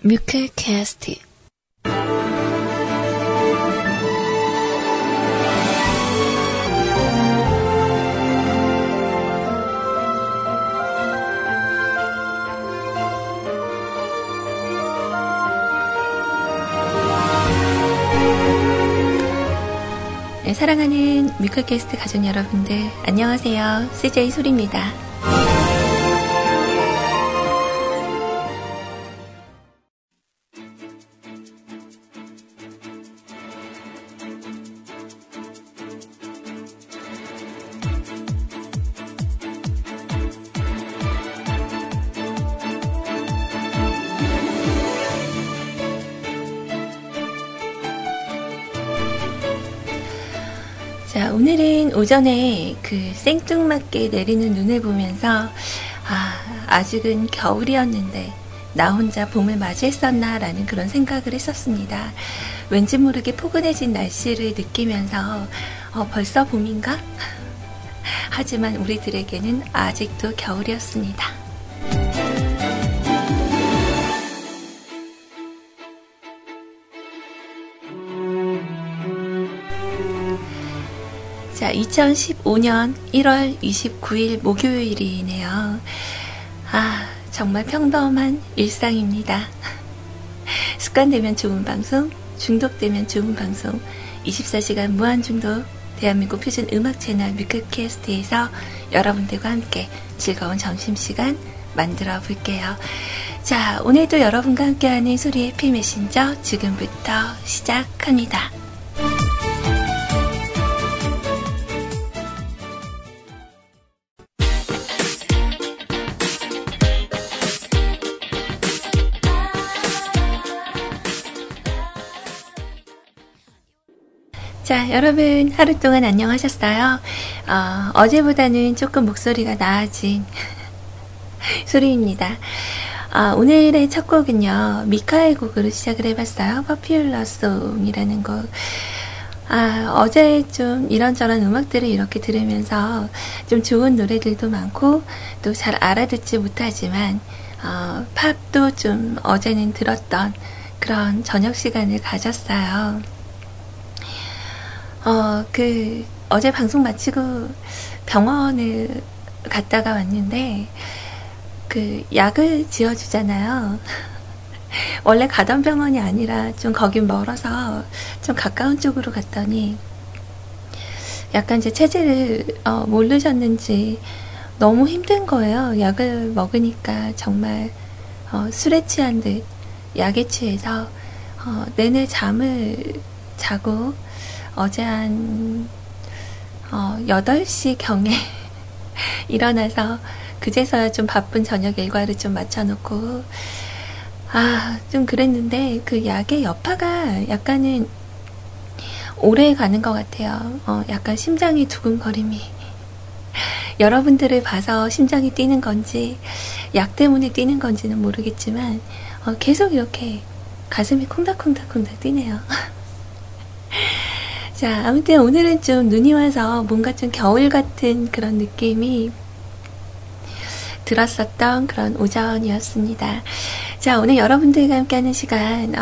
뮤클캐스트. 사랑하는 뮤클캐스트 가족 여러분들, 안녕하세요. CJ 소리입니다. 자, 오늘은 오전에 그 생뚱맞게 내리는 눈을 보면서 아직은 겨울이었는데 나 혼자 봄을 맞이했었나 라는 그런 생각을 했었습니다. 왠지 모르게 포근해진 날씨를 느끼면서 벌써 봄인가? 하지만 우리들에게는 아직도 겨울이었습니다. 자, 2015년 1월 29일 목요일이네요. 정말 평범한 일상입니다. 습관되면 좋은 방송, 중독되면 좋은 방송, 24시간 무한중독, 대한민국 표준 음악 채널 뮤클캐스트에서 여러분들과 함께 즐거운 점심시간 만들어 볼게요. 자, 오늘도 여러분과 함께하는 소리의 피 메신저 지금부터 시작합니다. 자, 여러분 하루 동안 안녕하셨어요? 어제보다는 조금 목소리가 나아진 소리입니다. 오늘의 첫 곡은요, 미카의 곡으로 시작을 해봤어요. Popular Song이라는 곡. 어제 좀 이런저런 음악들을 이렇게 들으면서 좀 좋은 노래들도 많고 또 잘 알아듣지 못하지만 팝도 좀 어제는 들었던 그런 저녁 시간을 가졌어요. 어제 방송 마치고 병원을 갔다가 왔는데, 약을 지어주잖아요. 원래 가던 병원이 아니라 좀 거긴 멀어서 좀 가까운 쪽으로 갔더니, 약간 제 체질을 모르셨는지 너무 힘든 거예요. 약을 먹으니까 정말 술에 취한 듯 약에 취해서 내내 잠을 자고, 어제 한 8시경에 일어나서 그제서야 좀 바쁜 저녁 일과를 좀 맞춰놓고 좀 그랬는데 그 약의 여파가 약간은 오래 가는 것 같아요. 약간 심장이 두근거림이 여러분들을 봐서 심장이 뛰는 건지 약 때문에 뛰는 건지는 모르겠지만 계속 이렇게 가슴이 콩닥콩닥콩닥 뛰네요. 자, 아무튼 오늘은 좀 눈이 와서 뭔가 좀 겨울 같은 그런 느낌이 들었었던 그런 오전이었습니다. 자, 오늘 여러분들과 함께하는 시간,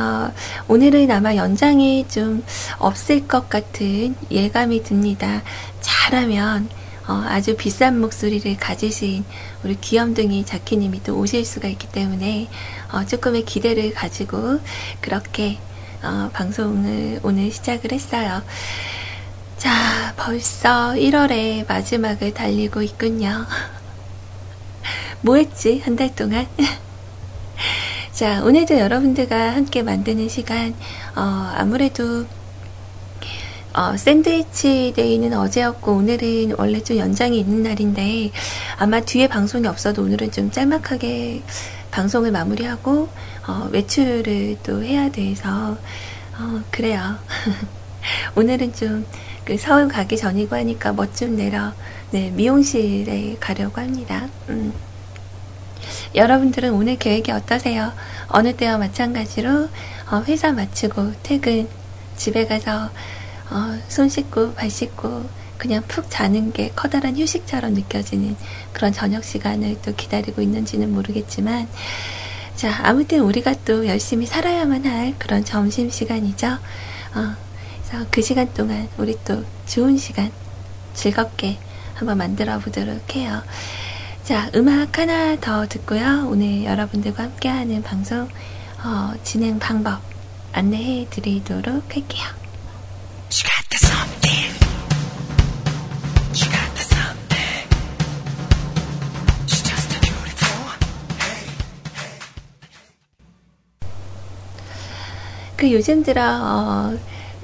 오늘은 아마 연장이 좀 없을 것 같은 예감이 듭니다. 잘하면 아주 비싼 목소리를 가지신 우리 귀염둥이 자키님이 또 오실 수가 있기 때문에 조금의 기대를 가지고 그렇게 방송을 오늘 시작을 했어요. 자, 벌써 1월의 마지막을 달리고 있군요. 뭐 했지? 한 달 동안? 자, 오늘도 여러분들과 함께 만드는 시간, 아무래도 샌드위치 데이는 어제였고 오늘은 원래 좀 연장이 있는 날인데 아마 뒤에 방송이 없어도 오늘은 좀 짤막하게 방송을 마무리하고 외출을 또 해야 돼서 그래요. 오늘은 좀 그 서울 가기 전이고 하니까 멋 좀 내러 미용실에 가려고 합니다. 여러분들은 오늘 계획이 어떠세요? 어느 때와 마찬가지로 회사 마치고 퇴근, 집에 가서 손 씻고 발 씻고 그냥 푹 자는 게 커다란 휴식처럼 느껴지는 그런 저녁 시간을 또 기다리고 있는지는 모르겠지만, 자, 아무튼 우리가 또 열심히 살아야만 할 그런 점심시간이죠. 그래서 그 시간 동안 우리 또 좋은 시간 즐겁게 한번 만들어 보도록 해요. 자, 음악 하나 더 듣고요. 오늘 여러분들과 함께하는 방송 진행 방법 안내해 드리도록 할게요. 그 요즘 들어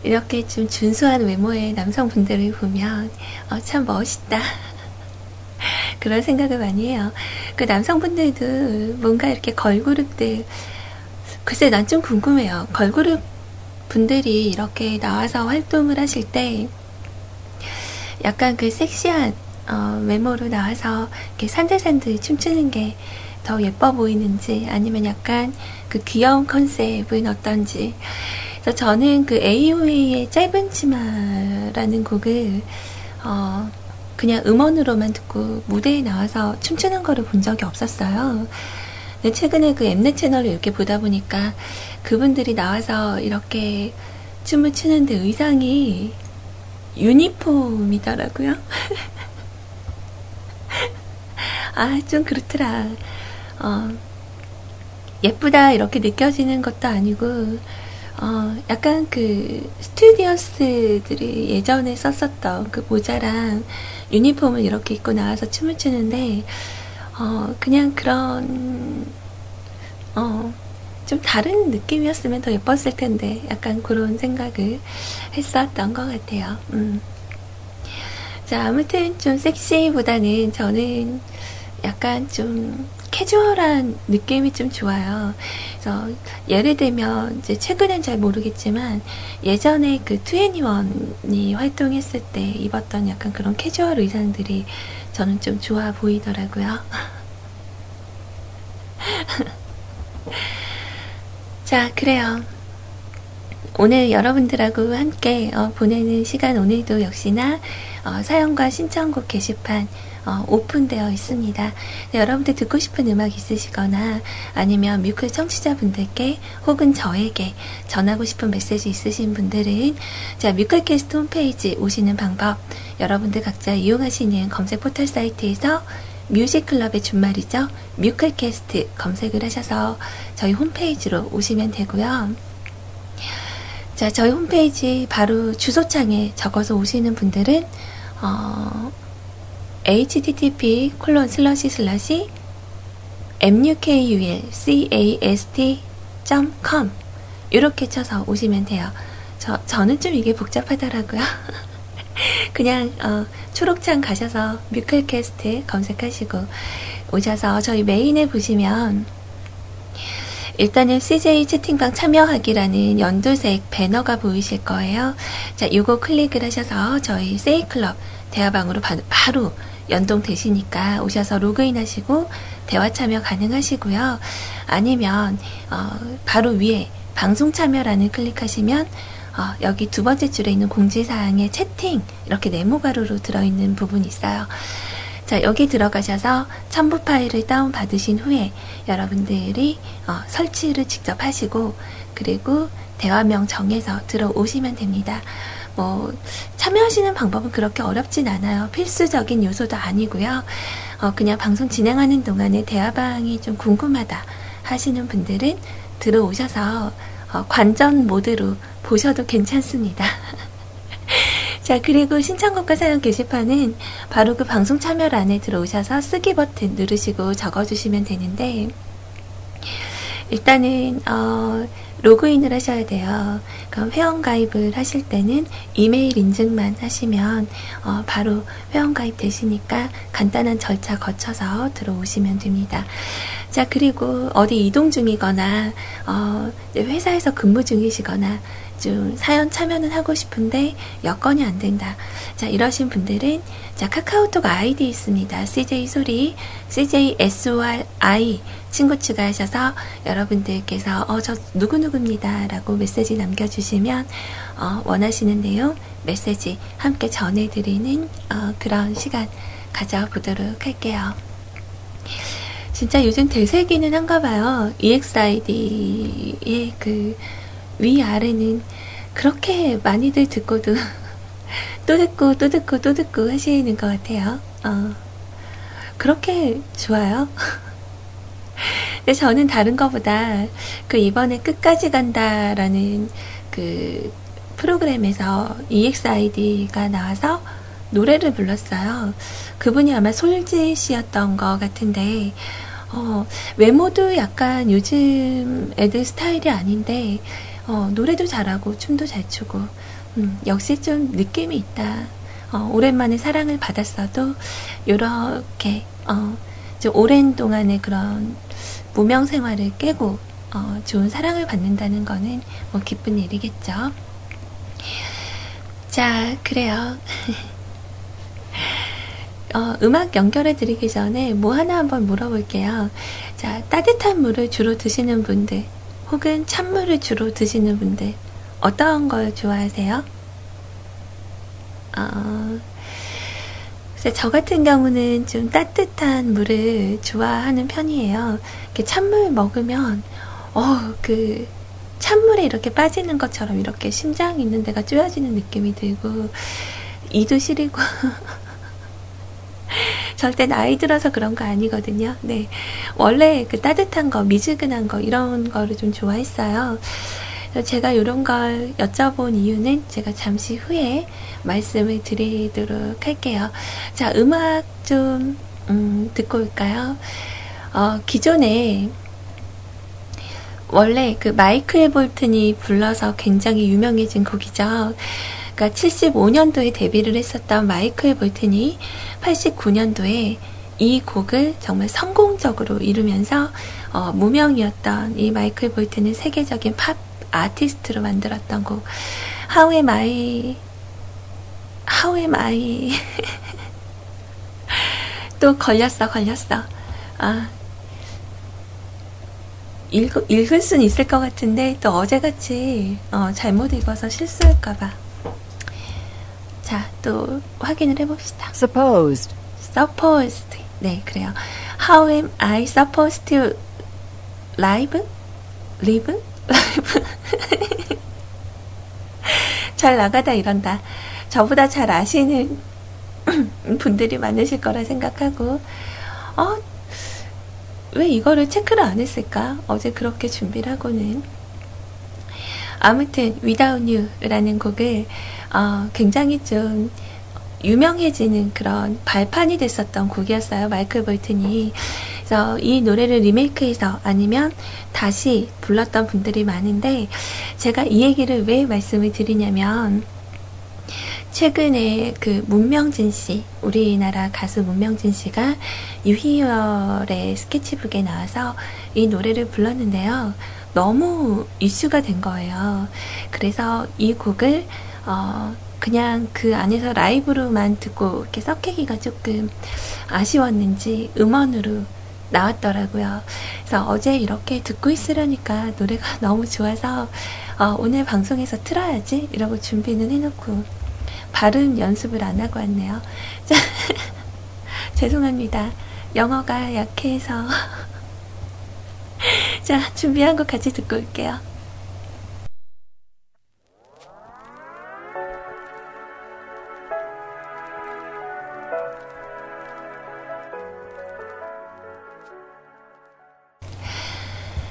이렇게 좀 준수한 외모의 남성분들을 보면 참 멋있다 그런 생각을 많이 해요. 그 남성분들도 뭔가 이렇게 걸그룹들, 글쎄 난 좀 궁금해요. 걸그룹 분들이 이렇게 나와서 활동을 하실 때 약간 그 섹시한 외모로 나와서 이렇게 산들산들 춤추는 게 더 예뻐 보이는지, 아니면 약간 그 귀여운 컨셉은 어떤지. 그래서 저는 그 AOA의 짧은 치마라는 곡을 그냥 음원으로만 듣고 무대에 나와서 춤추는 거를 본 적이 없었어요. 근데 최근에 그 엠넷 채널을 이렇게 보다 보니까 그분들이 나와서 이렇게 춤을 추는데 의상이 유니폼이더라고요. 아, 좀 그렇더라. 예쁘다 이렇게 느껴지는 것도 아니고, 약간 그 스튜디오스들이 예전에 썼었던 그 모자랑 유니폼을 이렇게 입고 나와서 춤을 추는데, 그냥 그런, 좀 다른 느낌이었으면 더 예뻤을 텐데, 약간 그런 생각을 했었던 것 같아요. 자, 아무튼 좀 섹시보다는 저는 약간 좀 캐주얼한 느낌이 좀 좋아요. 그래서 예를 들면 이제 최근엔 잘 모르겠지만 예전에 그 투애니원이 활동했을 때 입었던 약간 그런 캐주얼 의상들이 저는 좀 좋아 보이더라고요. 자, 그래요. 오늘 여러분들하고 함께 보내는 시간, 오늘도 역시나 사연과 신청곡 게시판 오픈되어 있습니다. 네, 여러분들 듣고 싶은 음악 있으시거나 아니면 뮤클 청취자분들께 혹은 저에게 전하고 싶은 메시지 있으신 분들은, 자, 뮤클캐스트 홈페이지 오시는 방법, 여러분들 각자 이용하시는 검색 포털 사이트에서 뮤직클럽의 준말이죠, 뮤클캐스트 검색을 하셔서 저희 홈페이지로 오시면 되고요. 자, 저희 홈페이지 바로 주소창에 적어서 오시는 분들은 http://mukulcast.com 이렇게 쳐서 오시면 돼요. 저는 좀 이게 복잡하더라고요. 그냥 초록창 가셔서 뮤클캐스트 검색하시고 오셔서 저희 메인에 보시면 일단은 CJ 채팅방 참여하기라는 연두색 배너가 보이실 거예요. 자, 요거 클릭을 하셔서 저희 세이클럽 대화방으로 바로 연동되시니까 오셔서 로그인하시고 대화 참여 가능하시고요. 아니면 바로 위에 방송 참여라는 클릭하시면 여기 두 번째 줄에 있는 공지사항에 채팅 이렇게 네모 가로로 들어있는 부분이 있어요. 자, 여기 들어가셔서 첨부 파일을 다운받으신 후에 여러분들이 설치를 직접 하시고, 그리고 대화명 정해서 들어오시면 됩니다. 뭐 참여하시는 방법은 그렇게 어렵진 않아요. 필수적인 요소도 아니고요. 그냥 방송 진행하는 동안에 대화방이 좀 궁금하다 하시는 분들은 들어오셔서 관전 모드로 보셔도 괜찮습니다. 자, 그리고 신청곡과 사연 게시판은 바로 그 방송 참여란에 들어오셔서 쓰기 버튼 누르시고 적어주시면 되는데, 일단은 로그인을 하셔야 돼요. 그럼 회원가입을 하실 때는 이메일 인증만 하시면 바로 회원가입 되시니까 간단한 절차 거쳐서 들어오시면 됩니다. 자, 그리고 어디 이동 중이거나 회사에서 근무 중이시거나 좀 사연 참여는 하고 싶은데 여건이 안 된다, 자, 이러신 분들은, 자, 카카오톡 아이디 있습니다. CJ 소리, CJ SORI 친구 추가하셔서 여러분들께서 저 누구누구 유튜브입니다 라고 메시지 남겨주시면 원하시는 내용 메시지 함께 전해드리는 그런 시간 가져보도록 할게요. 진짜 요즘 대세기는 한가봐요. EXID의 그 위아래는 그렇게 많이들 듣고도 또 듣고 하시는 것 같아요. 그렇게 좋아요. 근데 저는 다른 거보다 그 이번에 끝까지 간다라는 그 프로그램에서 EXID가 나와서 노래를 불렀어요. 그분이 아마 솔지 씨였던 것 같은데 외모도 약간 요즘 애들 스타일이 아닌데 노래도 잘하고 춤도 잘 추고 역시 좀 느낌이 있다. 오랜만에 사랑을 받았어도 요렇게 좀 오랜 동안의 그런 무명 생활을 깨고 좋은 사랑을 받는다는 거는 뭐 기쁜 일이겠죠. 자, 그래요. 음악 연결해 드리기 전에 뭐 하나 한번 물어볼게요. 자, 따뜻한 물을 주로 드시는 분들 혹은 찬물을 주로 드시는 분들 어떤 걸 좋아하세요? 저 같은 경우는 좀 따뜻한 물을 좋아하는 편이에요. 이렇게 찬물 먹으면 그 찬물에 이렇게 빠지는 것처럼 이렇게 심장 있는 데가 쪼여지는 느낌이 들고 이도 시리고 절대 나이 들어서 그런 거 아니거든요. 네, 원래 그 따뜻한 거, 미지근한 거 이런 거를 좀 좋아했어요. 제가 이런 걸 여쭤본 이유는 제가 잠시 후에 말씀을 드리도록 할게요. 자, 음악 좀 듣고 올까요? 기존에 원래 그 마이클 볼튼이 불러서 굉장히 유명해진 곡이죠. 그러니까 75년도에 데뷔를 했었던 마이클 볼튼이 89년도에 이 곡을 정말 성공적으로 이루면서 무명이었던 이 마이클 볼튼을 세계적인 팝 아티스트로 만들었던 곡 How am I 또 걸렸어. 읽을 순 있을 것 같은데 또 어제같이 잘못 읽어서 실수할까봐. 자, 또 확인을 해봅시다. Supposed. 네, 그래요. How am I supposed to live? 잘 나가다 이런다. 저보다 잘 아시는 분들이 많으실 거라 생각하고 왜 이거를 체크를 안 했을까? 어제 그렇게 준비를 하고는. 아무튼 Without You라는 곡을 굉장히 좀 유명해지는 그런 발판이 됐었던 곡이었어요. 마이클 볼튼이. 그래서 이 노래를 리메이크해서 아니면 다시 불렀던 분들이 많은데 제가 이 얘기를 왜 말씀을 드리냐면 최근에 그 문명진 씨, 우리나라 가수 문명진 씨가 유희열의 스케치북에 나와서 이 노래를 불렀는데요. 너무 이슈가 된 거예요. 그래서 이 곡을 그냥 그 안에서 라이브로만 듣고 이렇게 썩히기가 조금 아쉬웠는지 음원으로 나왔더라고요. 그래서 어제 이렇게 듣고 있으려니까 노래가 너무 좋아서 오늘 방송에서 틀어야지 이러고 준비는 해놓고 발음 연습을 안 하고 왔네요. 죄송합니다. 영어가 약해서. 자, 준비한 거 같이 듣고 올게요.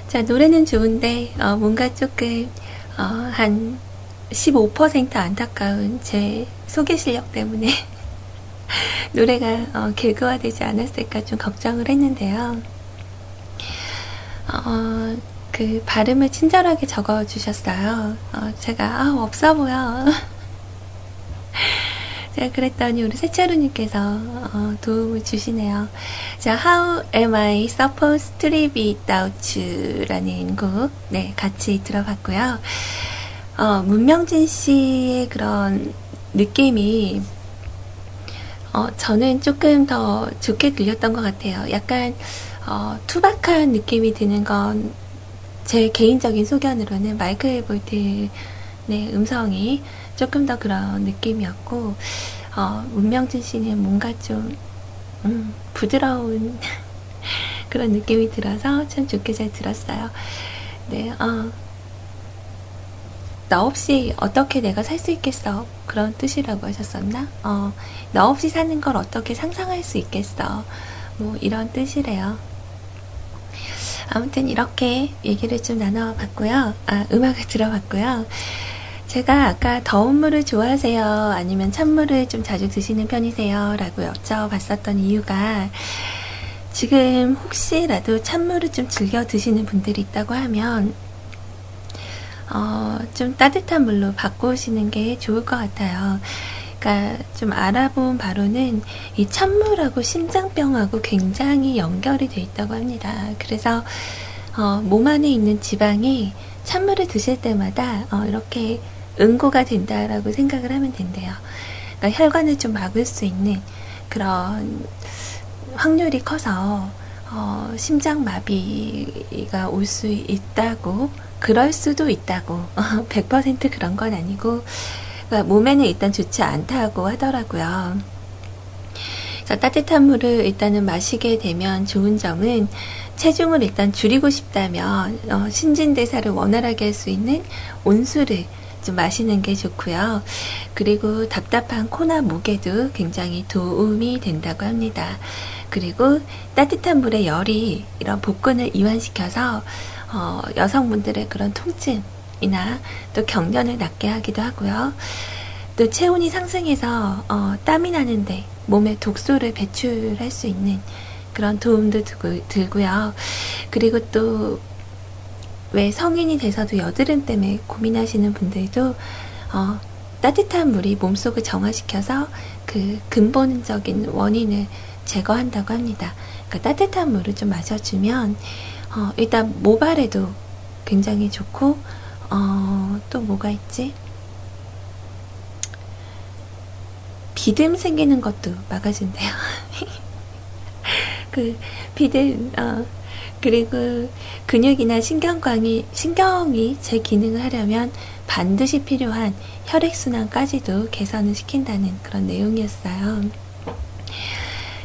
자, 노래는 좋은데 뭔가 조금 한 15% 안타까운 제 소개 실력 때문에 노래가 개그화되지 않았을까 좀 걱정을 했는데요. 그 발음을 친절하게 적어주셨어요. 제가 없어 보여. 제가 그랬더니 우리 세차루님께서 도움을 주시네요. 자, How am I supposed to live without you? 라는 곡, 네, 같이 들어봤고요. 문명진 씨의 그런 느낌이 저는 조금 더 좋게 들렸던 것 같아요. 약간 투박한 느낌이 드는 건 제 개인적인 소견으로는 마이클 볼튼의 음성이 조금 더 그런 느낌이었고, 문명진 씨는 뭔가 좀 부드러운 그런 느낌이 들어서 참 좋게 잘 들었어요. 네, 너 없이 어떻게 내가 살 수 있겠어, 그런 뜻이라고 하셨었나? 너 없이 사는 걸 어떻게 상상할 수 있겠어, 뭐 이런 뜻이래요. 아무튼 이렇게 얘기를 좀 나눠봤고요. 음악을 들어봤고요. 제가 아까 더운 물을 좋아하세요, 아니면 찬물을 좀 자주 드시는 편이세요? 라고 여쭤봤었던 이유가, 지금 혹시라도 찬물을 좀 즐겨 드시는 분들이 있다고 하면 좀 따뜻한 물로 바꾸시는 게 좋을 것 같아요. 그러니까 좀 알아본 바로는 이 찬물하고 심장병하고 굉장히 연결이 돼 있다고 합니다. 그래서 몸 안에 있는 지방이 찬물을 드실 때마다 이렇게 응고가 된다라고 생각을 하면 된대요. 그러니까 혈관을 좀 막을 수 있는 그런 확률이 커서 심장마비가 올 수 있다고, 그럴 수도 있다고, 100% 그런 건 아니고, 그러니까 몸에는 일단 좋지 않다고 하더라고요. 그래서 따뜻한 물을 일단은 마시게 되면 좋은 점은, 체중을 일단 줄이고 싶다면 신진대사를 원활하게 할 수 있는 온수를 좀 마시는 게 좋고요. 그리고 답답한 코나 목에도 굉장히 도움이 된다고 합니다. 그리고 따뜻한 물의 열이 이런 복근을 이완시켜서 여성분들의 그런 통증이나 또 경련을 낫게 하기도 하고요. 또 체온이 상승해서 땀이 나는데 몸에 독소를 배출할 수 있는 그런 도움도 들고요. 그리고 또 왜 성인이 돼서도 여드름 때문에 고민하시는 분들도 따뜻한 물이 몸속을 정화시켜서 그 근본적인 원인을 제거한다고 합니다. 그러니까 따뜻한 물을 좀 마셔주면 일단 모발에도 굉장히 좋고, 또 뭐가 있지? 비듬 생기는 것도 막아준대요. 그 비듬, 그리고 근육이나 신경이 제 기능을 하려면 반드시 필요한 혈액순환까지도 개선을 시킨다는 그런 내용이었어요.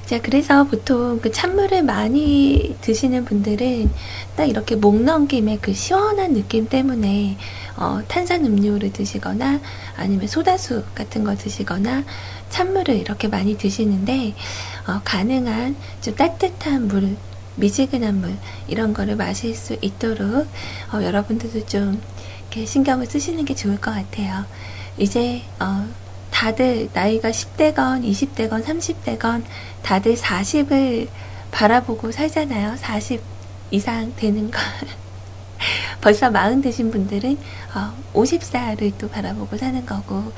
자, 그래서 보통 그 찬물을 많이 드시는 분들은 딱 이렇게 목 넘김의 그 시원한 느낌 때문에 탄산음료를 드시거나 아니면 소다수 같은 걸 드시거나 찬물을 이렇게 많이 드시는데, 가능한 좀 따뜻한 물, 미지근한 물, 이런 거를 마실 수 있도록 여러분들도 좀 이렇게 신경을 쓰시는 게 좋을 것 같아요. 이제 다들 나이가 10대건 20대건 30대건 다들 40을 바라보고 살잖아요. 40 이상 되는 건. 벌써 40 되신 분들은 50살을 또 바라보고 사는 거고,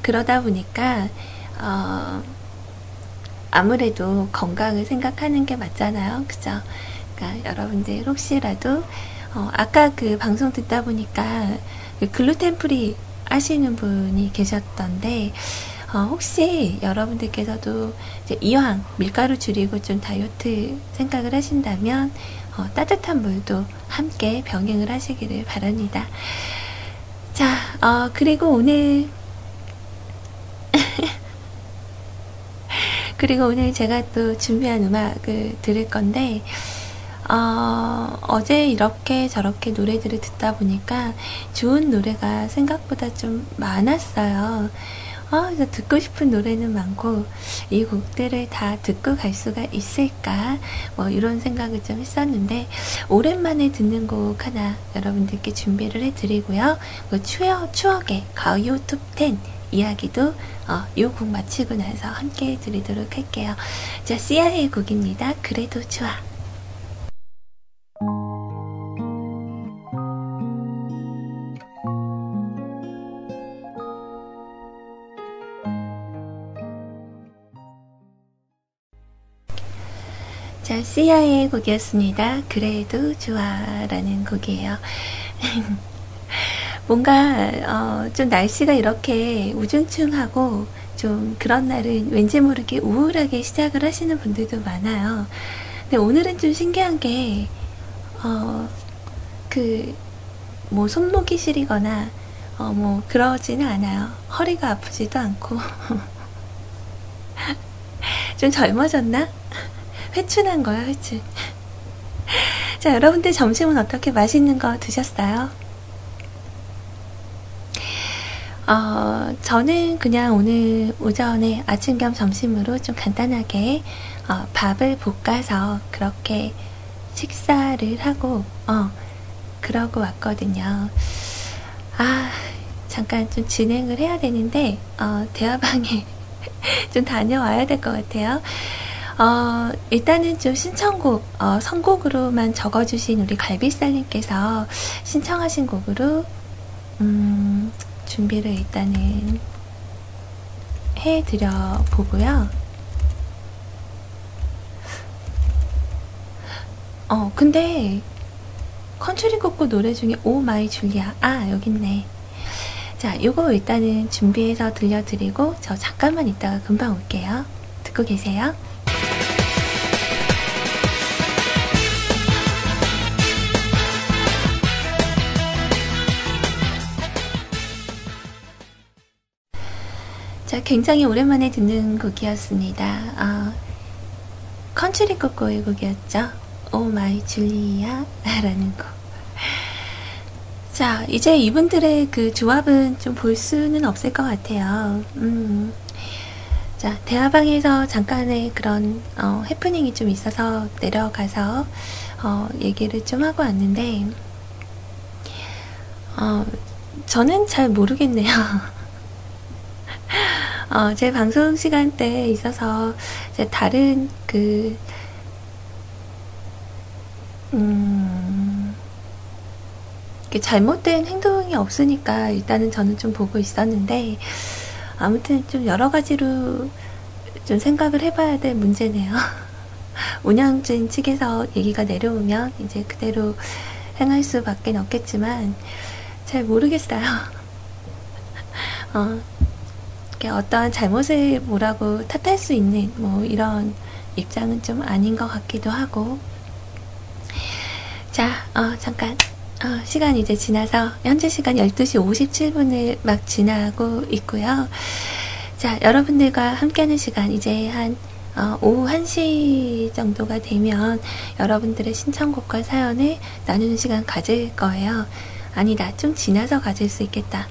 그러다 보니까 아무래도 건강을 생각하는 게 맞잖아요. 그죠? 그러니까 여러분들 혹시라도 아까 그 방송 듣다 보니까 글루텐 프리 하시는 분이 계셨던데, 혹시 여러분들께서도 이제 이왕 밀가루 줄이고 좀 다이어트 생각을 하신다면 따뜻한 물도 함께 병행을 하시기를 바랍니다. 자, 그리고 오늘 그리고 오늘 제가 또 준비한 음악을 들을 건데, 어제 이렇게 저렇게 노래들을 듣다 보니까 좋은 노래가 생각보다 좀 많았어요. 듣고 싶은 노래는 많고, 이 곡들을 다 듣고 갈 수가 있을까, 뭐 이런 생각을 좀 했었는데, 오랜만에 듣는 곡 하나 여러분들께 준비를 해드리고요. 추억의 가요 톱10 이야기도 이 곡 마치고 나서 함께 드리도록 할게요. 자, 씨아의 곡입니다. 그래도 좋아. 자, 씨아의 곡이었습니다. 그래도 좋아 라는 곡이에요. 뭔가 좀 날씨가 이렇게 우중충하고 좀 그런 날은 왠지 모르게 우울하게 시작을 하시는 분들도 많아요. 근데 오늘은 좀 신기한 게 그 뭐 손목이 시리거나 뭐 그러지는 않아요. 허리가 아프지도 않고 좀 젊어졌나? 회춘한 거야, 회춘. 자, 여러분들 점심은 어떻게 맛있는 거 드셨어요? 저는 그냥 오늘 오전에 아침 겸 점심으로 좀 간단하게 밥을 볶아서 그렇게 식사를 하고 그러고 왔거든요. 아, 잠깐 좀 진행을 해야 되는데 대화방에 좀 다녀와야 될 것 같아요. 일단은 좀 신청곡, 선곡으로만 적어주신 우리 갈비살님께서 신청하신 곡으로 준비를 일단은 해드려 보고요. 근데 컨츄리 곡고 노래 중에 오 마이 줄리아, 아 여기 있네. 자, 요거 일단은 준비해서 들려드리고 저 잠깐만 있다가 금방 올게요. 듣고 계세요. 자, 굉장히 오랜만에 듣는 곡이었습니다. 컨츄리 꼬꼬의 곡이었죠. 오 마이 줄리아 라는 곡. 자, 이제 이분들의 그 조합은 좀 볼 수는 없을 것 같아요. 자, 대화방에서 잠깐의 그런 해프닝이 좀 있어서 내려가서 얘기를 좀 하고 왔는데 저는 잘 모르겠네요. 제 방송 시간대에 있어서 이제 다른 그 잘못된 행동이 없으니까 일단은 저는 좀 보고 있었는데 아무튼 좀 여러 가지로 좀 생각을 해봐야 될 문제네요. 운영진 측에서 얘기가 내려오면 이제 그대로 행할 수밖에 없겠지만 잘 모르겠어요. 어떠한 잘못을 뭐라고 탓할 수 있는 뭐 이런 입장은 좀 아닌 것 같기도 하고. 자, 잠깐 시간 이제 지나서 현재 시간 12시 57분을 막 지나고 있고요. 자, 여러분들과 함께하는 시간 이제 한 오후 1시 정도가 되면 여러분들의 신청곡과 사연을 나누는 시간 가질 거예요. 아니다, 좀 지나서 가질 수 있겠다.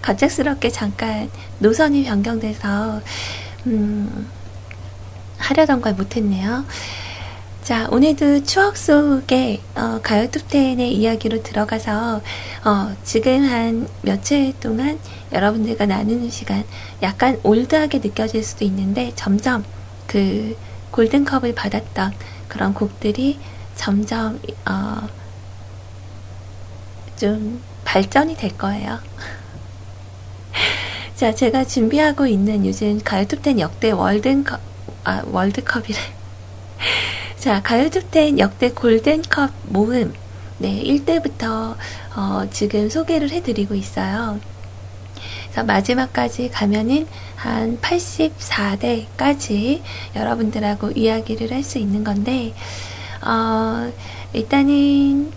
갑작스럽게 잠깐 노선이 변경돼서 하려던 걸 못했네요. 자, 오늘도 추억 속의 가요 톱텐의 이야기로 들어가서 지금 한 며칠 동안 여러분들과 나누는 시간 약간 올드하게 느껴질 수도 있는데 점점 그 골든컵을 받았던 그런 곡들이 점점 좀 발전이 될 거예요. 자, 제가 준비하고 있는 요즘 가요톱10 역대 월드컵이래. 자, 가요톱10 역대 골든컵 모음. 네, 1대부터, 지금 소개를 해드리고 있어요. 그래서 마지막까지 가면은 한 84대까지 여러분들하고 이야기를 할 수 있는 건데, 일단은,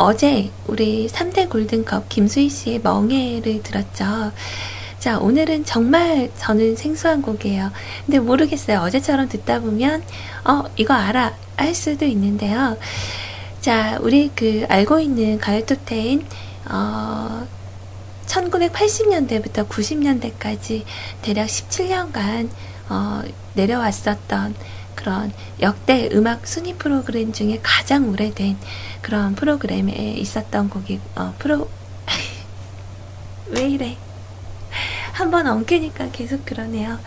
어제 우리 3대 골든컵 김수희 씨의 멍해를 들었죠. 자, 오늘은 정말 저는 생소한 곡이에요. 근데 모르겠어요. 어제처럼 듣다 보면 이거 알아 할 수도 있는데요. 자, 우리 그 알고 있는 가요톱텐 1980년대부터 90년대까지 대략 17년간 내려왔었던 그런 역대 음악 순위 프로그램 중에 가장 오래된 그런 프로그램에 있었던 곡이 왜 이래? 한번 엉키니까 계속 그러네요.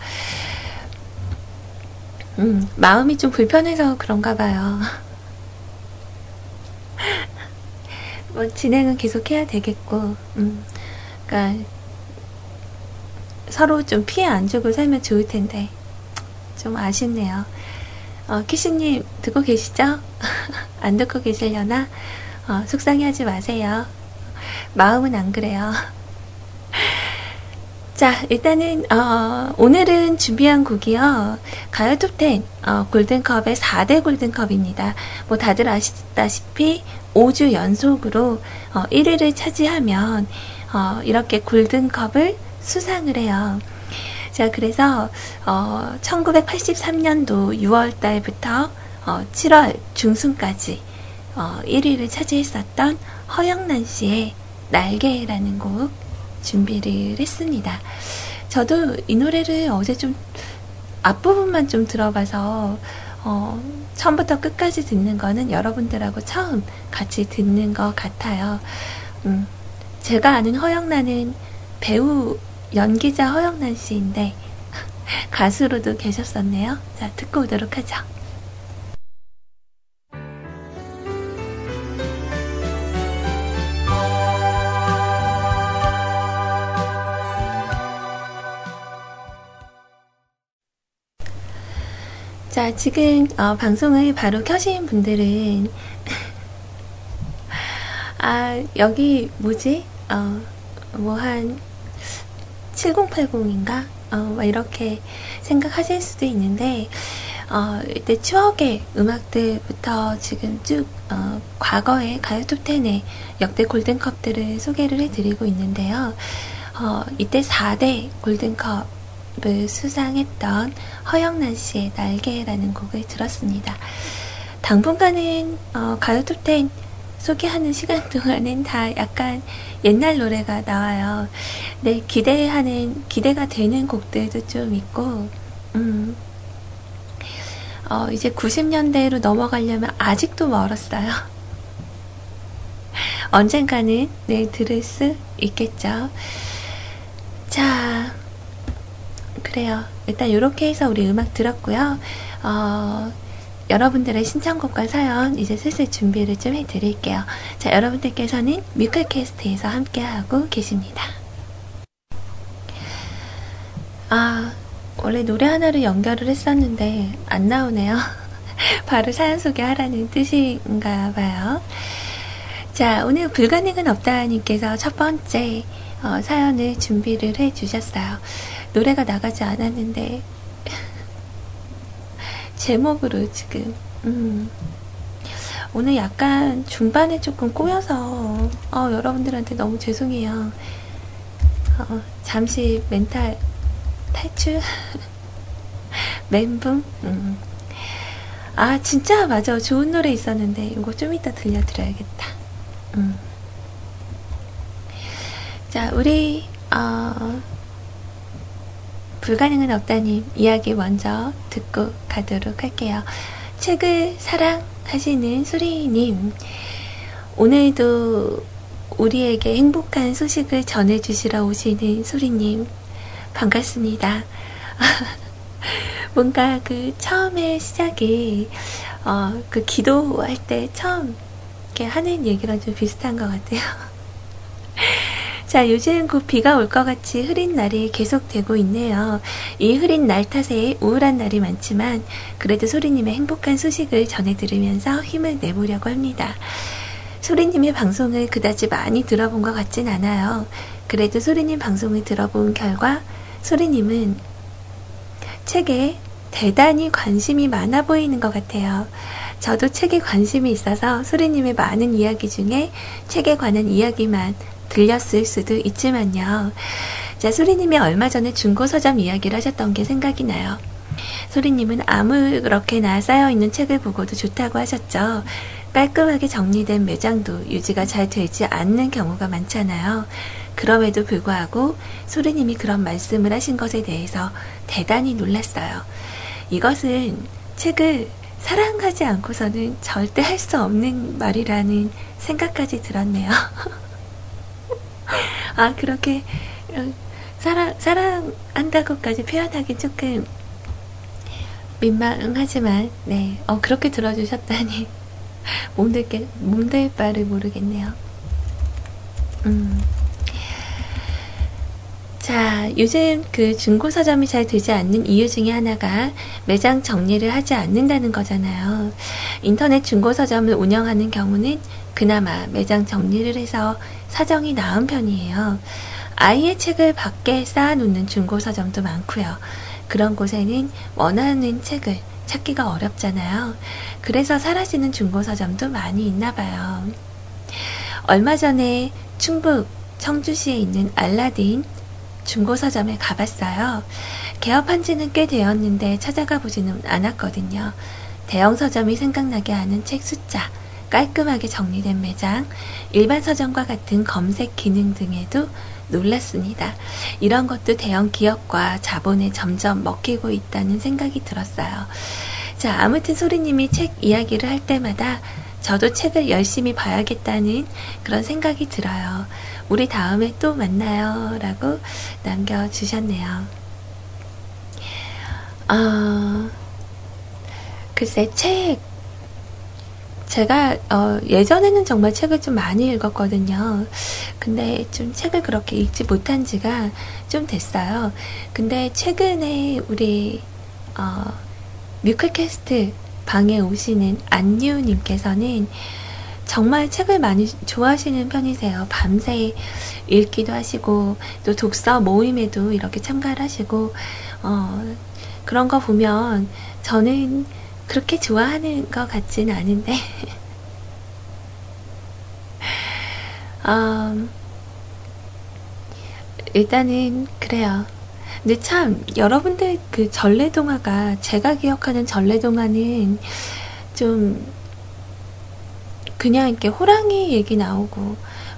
마음이 좀 불편해서 그런가 봐요. 뭐 진행은 계속 해야 되겠고, 그러니까 서로 좀 피해 안 주고 살면 좋을 텐데 좀 아쉽네요. 키시님 듣고 계시죠? 안 듣고 계시려나? 속상해하지 마세요. 마음은 안 그래요. 자, 일단은 오늘은 준비한 곡이요. 가요 톱10 골든컵의 4대 골든컵입니다. 뭐 다들 아시다시피 5주 연속으로 1위를 차지하면 이렇게 골든컵을 수상을 해요. 자, 그래서 1983년도 6월달부터 7월 중순까지 1위를 차지했었던 허영란 씨의 날개라는 곡 준비를 했습니다. 저도 이 노래를 어제 좀 앞부분만 좀 들어봐서 처음부터 끝까지 듣는 거는 여러분들하고 처음 같이 듣는 것 같아요. 제가 아는 허영란은 배우 연기자 허영란 씨인데 가수로도 계셨었네요. 자, 듣고 오도록 하죠. 자, 지금 방송을 바로 켜신 분들은 아, 여기 뭐지? 뭐 한 7080인가? 이렇게 생각하실 수도 있는데 이때 추억의 음악들부터 지금 쭉 과거의 가요 톱10의 역대 골든컵들을 소개를 해드리고 있는데요. 이때 4대 골든컵 수상했던 허영란 씨의 날개라는 곡을 들었습니다. 당분간은 가요 톱10 소개하는 시간 동안은 다 약간 옛날 노래가 나와요. 네, 기대가 되는 곡들도 좀 있고, 이제 90년대로 넘어가려면 아직도 멀었어요. 언젠가는 네, 들을 수 있겠죠. 자, 그래요. 일단 이렇게 해서 우리 음악 들었고요. 여러분들의 신청곡과 사연 이제 슬슬 준비를 좀 해드릴게요. 자, 여러분들께서는 뮤클캐스트에서 함께하고 계십니다. 아, 원래 노래 하나를 연결을 했었는데 안 나오네요. 바로 사연 소개하라는 뜻인가 봐요. 자, 오늘 불가능은 없다님께서 첫 번째 사연을 준비를 해주셨어요. 노래가 나가지 않았는데 제목으로 지금 오늘 약간 중반에 조금 꼬여서 여러분들한테 너무 죄송해요. 잠시 멘탈 탈출 멘붕. 아, 진짜 맞아, 좋은 노래 있었는데 이거 좀 이따 들려드려야겠다. 자, 우리 불가능은 없다님 이야기 먼저 듣고 가도록 할게요. 책을 사랑하시는 소리님, 오늘도 우리에게 행복한 소식을 전해주시러 오시는 소리님 반갑습니다. 뭔가 그 처음에 시작이 그 기도할 때 처음 이렇게 하는 얘기랑 좀 비슷한 것 같아요. 자, 요즘 곧 비가 올 것 같이 흐린 날이 계속되고 있네요. 이 흐린 날 탓에 우울한 날이 많지만 그래도 소리님의 행복한 소식을 전해드리면서 힘을 내보려고 합니다. 소리님의 방송을 그다지 많이 들어본 것 같진 않아요. 그래도 소리님 방송을 들어본 결과 소리님은 책에 대단히 관심이 많아 보이는 것 같아요. 저도 책에 관심이 있어서 소리님의 많은 이야기 중에 책에 관한 이야기만 들렸을 수도 있지만요. 자, 소리님이 얼마 전에 중고서점 이야기를 하셨던 게 생각이 나요. 소리님은 아무렇게나 쌓여있는 책을 보고도 좋다고 하셨죠. 깔끔하게 정리된 매장도 유지가 잘 되지 않는 경우가 많잖아요. 그럼에도 불구하고 소리님이 그런 말씀을 하신 것에 대해서 대단히 놀랐어요. 이것은 책을 사랑하지 않고서는 절대 할 수 없는 말이라는 생각까지 들었네요. 아, 그렇게 사랑한다고까지 표현하기 조금 민망하지만 네, 그렇게 들어주셨다니 몸들 바를 모르겠네요. 자, 요즘 그 중고서점이 잘 되지 않는 이유 중에 하나가 매장 정리를 하지 않는다는 거잖아요. 인터넷 중고서점을 운영하는 경우는 그나마 매장 정리를 해서 사정이 나은 편이에요. 아이의 책을 밖에 쌓아놓는 중고서점도 많고요. 그런 곳에는 원하는 책을 찾기가 어렵잖아요. 그래서 사라지는 중고서점도 많이 있나봐요. 얼마 전에 충북 청주시에 있는 알라딘 중고서점에 가봤어요. 개업한 지는 꽤 되었는데 찾아가 보지는 않았거든요. 대형 서점이 생각나게 하는 책 숫자, 깔끔하게 정리된 매장, 일반 서점과 같은 검색 기능 등에도 놀랐습니다. 이런 것도 대형 기업과 자본에 점점 먹히고 있다는 생각이 들었어요. 자, 아무튼 소리님이 책 이야기를 할 때마다 저도 책을 열심히 봐야겠다는 그런 생각이 들어요. 우리 다음에 또 만나요. 라고 남겨주셨네요. 글쎄, 책. 제가 예전에는 정말 책을 좀 많이 읽었거든요. 근데 좀 책을 그렇게 읽지 못한 지가 좀 됐어요. 근데 최근에 우리 뮤클캐스트 방에 오시는 안유님께서는 정말 책을 많이 좋아하시는 편이세요. 밤새 읽기도 하시고 또 독서 모임에도 이렇게 참가를 하시고 그런 거 보면 저는 그렇게 좋아하는 것 같진 않은데 일단은 그래요. 근데 참 여러분들 그 전래동화가 제가 기억하는 전래동화는 좀 그냥 이렇게 호랑이 얘기 나오고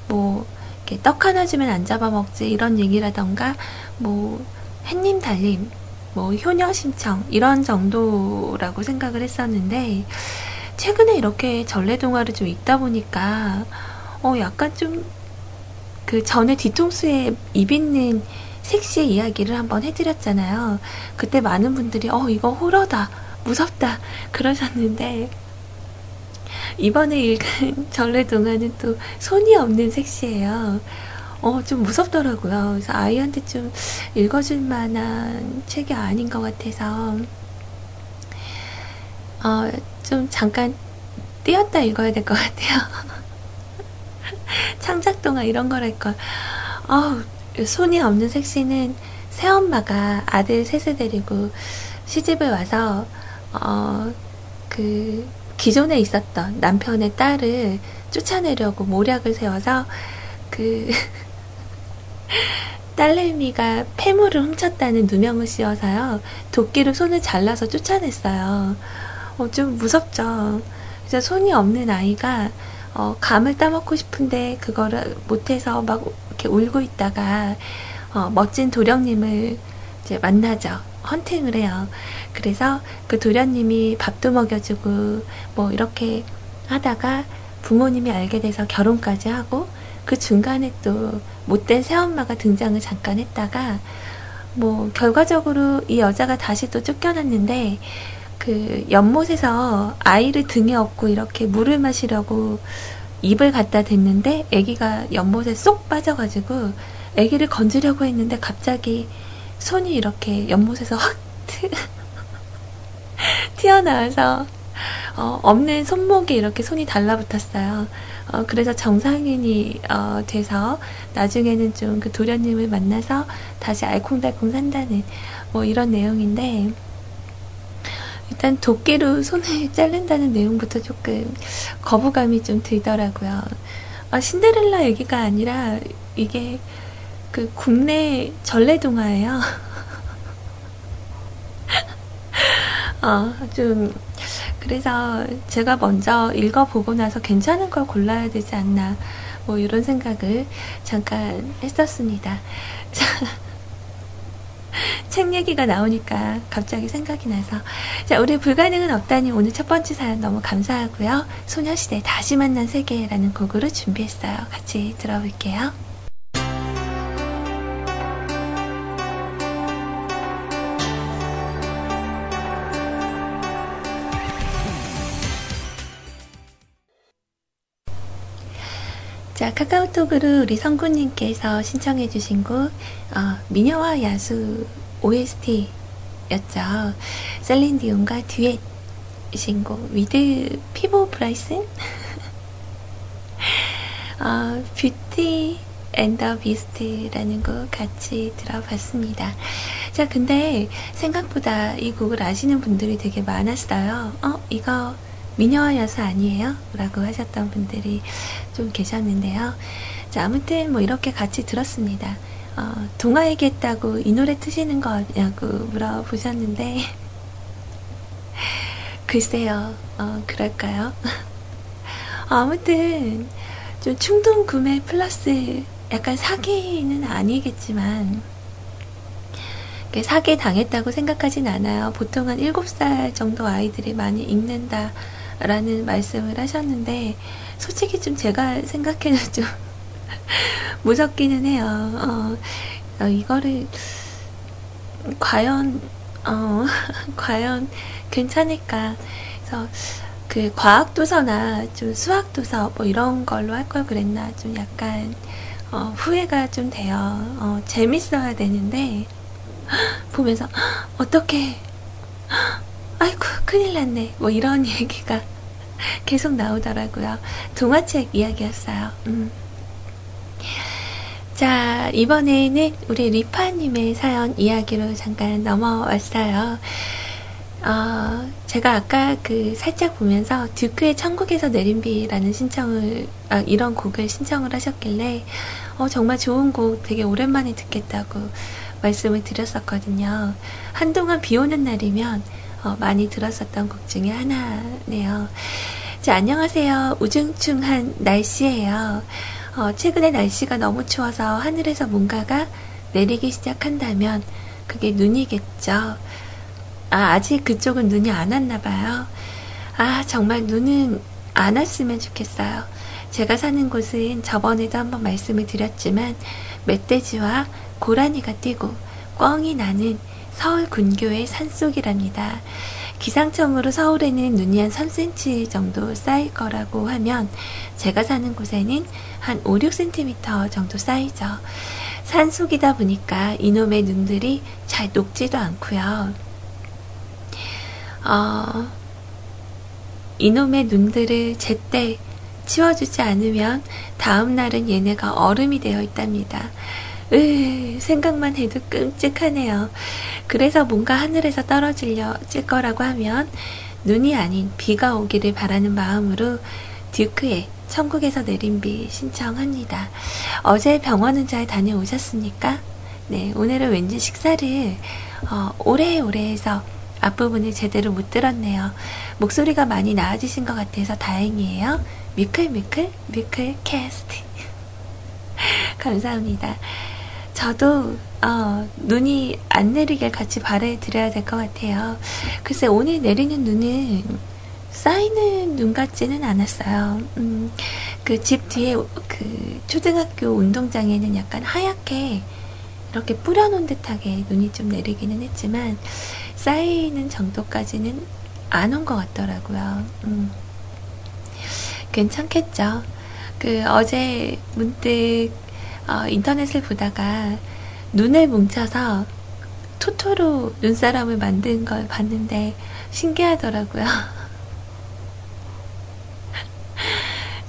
뭐 이렇게 떡 하나 주면 안 잡아먹지 이런 얘기라던가 뭐 햇님 달림 뭐 효녀심청 이런 정도라고 생각을 했었는데 최근에 이렇게 전래동화를 좀 읽다 보니까 약간 좀 그 전에 뒤통수에 입 있는 섹시 이야기를 한번 해드렸잖아요. 그때 많은 분들이 이거 호러다 무섭다 그러셨는데 이번에 읽은 전래동화는 또 손이 없는 섹시예요. 좀 무섭더라고요. 그래서 아이한테 좀 읽어줄 만한 책이 아닌 것 같아서 좀 잠깐 띄었다 읽어야 될 것 같아요. 창작동화 이런 거랄걸. 손이 없는 섹시는 새엄마가 아들 셋을 데리고 시집을 와서 그 기존에 있었던 남편의 딸을 쫓아내려고 모략을 세워서 그 딸내미가 폐물을 훔쳤다는 누명을 씌워서요. 도끼로 손을 잘라서 쫓아냈어요. 좀 무섭죠. 진짜 손이 없는 아이가 감을 따먹고 싶은데 그거를 못해서 막 이렇게 울고 있다가 멋진 도련님을 이제 만나죠. 헌팅을 해요. 그래서 그 도련님이 밥도 먹여주고 뭐 이렇게 하다가 부모님이 알게 돼서 결혼까지 하고 그 중간에 또 못된 새엄마가 등장을 잠깐 했다가 뭐 결과적으로 이 여자가 다시 또 쫓겨났는데 그 연못에서 아이를 등에 업고 이렇게 물을 마시려고 입을 갖다 댔는데 아기가 연못에 쏙 빠져가지고 아기를 건지려고 했는데 갑자기 손이 이렇게 연못에서 확 튀어나와서 없는 손목에 이렇게 손이 달라붙었어요. 그래서 정상인이 돼서 나중에는 좀 그 도련님을 만나서 다시 알콩달콩 산다는 뭐 이런 내용인데 일단 도끼로 손을 자른다는 내용부터 조금 거부감이 좀 들더라고요. 신데렐라 얘기가 아니라 이게 그 국내 전래동화예요. 좀 그래서 제가 먼저 읽어보고 나서 괜찮은 걸 골라야 되지 않나 뭐 이런 생각을 잠깐 했었습니다. 책 얘기가 나오니까 갑자기 생각이 나서 자, 우리 불가능은 없다니 오늘 첫 번째 사연 너무 감사하고요. 소녀시대 다시 만난 세계라는 곡으로 준비했어요. 같이 들어볼게요. 자, 카카오톡으로 우리 성구님께서 신청해주신 곡 미녀와 야수 OST였죠. 셀린디온과 듀엣이신 곡 위드 피보 브라이슨 뷰티 앤더 비스트라는 곡 같이 들어봤습니다. 자, 근데 생각보다 이 곡을 아시는 분들이 되게 많았어요. 이거 미녀와 여사 아니에요? 라고 하셨던 분들이 좀 계셨는데요. 자, 아무튼 뭐 이렇게 같이 들었습니다. 동화 얘기했다고 이 노래 트시는 거 없냐고 물어보셨는데 글쎄요, 그럴까요? 아무튼 좀 충동 구매 플러스 약간 사기는 아니겠지만 사기 당했다고 생각하진 않아요. 보통 한 7살 정도 아이들이 많이 읽는다 라는 말씀을 하셨는데 솔직히 좀 제가 생각해도 좀 무섭기는 해요. 이거를 과연 괜찮을까. 그래서 그 과학도서나 좀 수학도서 뭐 이런 걸로 할 걸 그랬나 좀 약간 후회가 좀 돼요. 재밌어야 되는데 보면서 어떡해, 아이고 큰일 났네 뭐 이런 얘기가 계속 나오더라고요. 동화책 이야기였어요. 자, 이번에는 우리 리파님의 사연 이야기로 잠깐 넘어왔어요. 제가 아까 그 살짝 보면서 듀크의 천국에서 내린 비라는 이런 곡을 신청을 하셨길래 정말 좋은 곡 되게 오랜만에 듣겠다고 말씀을 드렸었거든요. 한동안 비 오는 날이면 많이 들었었던 곡 중에 하나네요. 자, 안녕하세요. 우중충한 날씨예요. 최근에 날씨가 너무 추워서 하늘에서 뭔가가 내리기 시작한다면 그게 눈이겠죠. 아직 그쪽은 눈이 안 왔나봐요. 정말 눈은 안 왔으면 좋겠어요. 제가 사는 곳은 저번에도 한번 말씀을 드렸지만 멧돼지와 고라니가 뛰고 꿩이 나는 서울 근교의 산속이랍니다. 기상청으로 서울에는 눈이 한 3cm 정도 쌓일 거라고 하면 제가 사는 곳에는 한 5, 6cm 정도 쌓이죠. 산속이다 보니까 이놈의 눈들이 잘 녹지도 않고요. 이놈의 눈들을 제때 치워주지 않으면 다음날은 얘네가 얼음이 되어 있답니다. 생각만 해도 끔찍하네요. 그래서 뭔가 하늘에서 떨어질 거라고 하면 눈이 아닌 비가 오기를 바라는 마음으로 듀크의 천국에서 내린 비 신청합니다. 어제 병원은 잘 다녀오셨습니까? 네, 오늘은 왠지 식사를 오래오래 해서 앞부분을 제대로 못 들었네요. 목소리가 많이 나아지신 것 같아서 다행이에요. 뮤클캐스트 감사합니다. 저도 눈이 안 내리길 같이 바래드려야 될 것 같아요. 글쎄, 오늘 내리는 눈은 쌓이는 눈 같지는 않았어요. 그 집 뒤에 그 초등학교 운동장에는 약간 하얗게 이렇게 뿌려놓은 듯하게 눈이 좀 내리기는 했지만 쌓이는 정도까지는 안 온 것 같더라고요. 괜찮겠죠. 어제 문득 인터넷을 보다가 눈을 뭉쳐서 토토로 눈사람을 만든 걸 봤는데 신기하더라고요.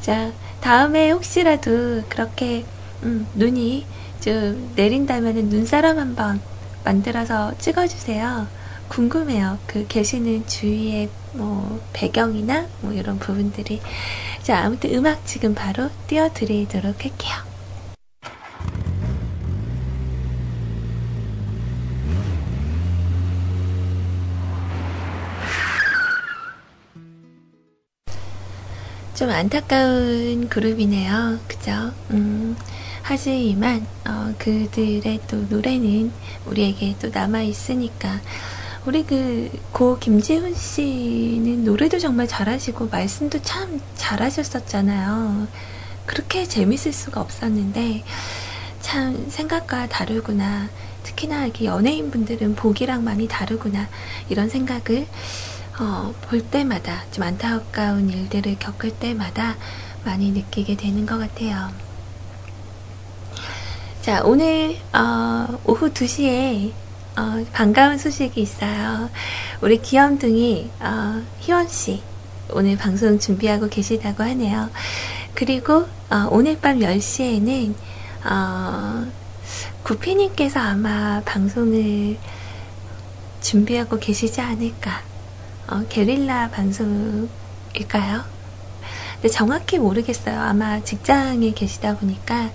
자, 다음에 혹시라도 그렇게 눈이 좀 내린다면 눈사람 한번 만들어서 찍어주세요. 궁금해요. 그 계시는 주위의 뭐 배경이나 뭐 이런 부분들이. 자, 아무튼 음악 지금 바로 띄워드리도록 할게요. 좀 안타까운 그룹이네요. 그죠? 하지만 그들의 또 노래는 우리에게 또 남아있으니까. 우리 고 김지훈 씨는 노래도 정말 잘하시고 말씀도 참 잘하셨었잖아요. 그렇게 재밌을 수가 없었는데 참 생각과 다르구나. 특히나 이렇게 연예인분들은 보기랑 많이 다르구나. 이런 생각을 볼 때마다 좀 안타까운 일들을 겪을 때마다 많이 느끼게 되는 것 같아요. 자, 오늘 오후 2시에 반가운 소식이 있어요. 우리 귀염둥이 희원씨 오늘 방송 준비하고 계시다고 하네요. 그리고 오늘 밤 10시에는 구피님께서 아마 방송을 준비하고 계시지 않을까. 게릴라 방송일까요? 근데 정확히 모르겠어요. 아마 직장에 계시다 보니까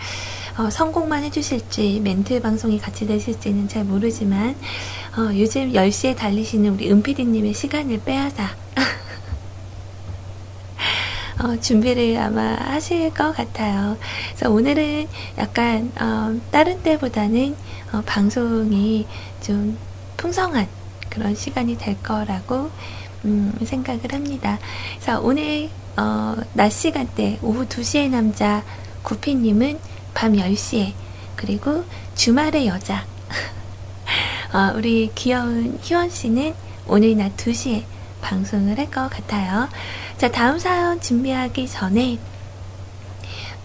성공만 해주실지 멘트 방송이 같이 되실지는 잘 모르지만 요즘 10시에 달리시는 우리 은피디님의 시간을 빼앗아 준비를 아마 하실 것 같아요. 그래서 오늘은 약간 다른 때보다는 방송이 좀 풍성한 그런 시간이 될 거라고 생각을 합니다. 그래서 오늘 낮 시간대 오후 2시의 남자 구피님은 밤 10시에, 그리고 주말의 여자 우리 귀여운 희원씨는 오늘 낮 2시에 방송을 할 것 같아요. 자, 다음 사연 준비하기 전에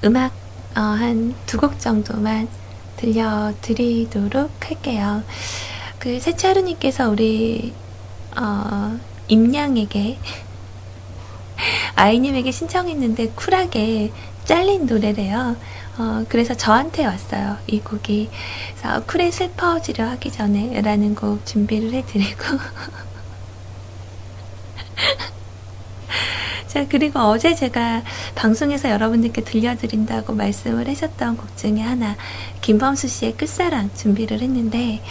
음악 한 2곡 정도만 들려드리도록 할게요. 그 세차루님께서 우리 임양에게 아이님에게 신청했는데 쿨하게 잘린 노래래요. 그래서 저한테 왔어요, 이 곡이. 그래서 쿨에 슬퍼지려 하기 전에 라는 곡 준비를 해드리고 자, 그리고 어제 제가 방송에서 여러분들께 들려드린다고 말씀을 하셨던 곡 중에 하나, 김범수 씨의 끝사랑 준비를 했는데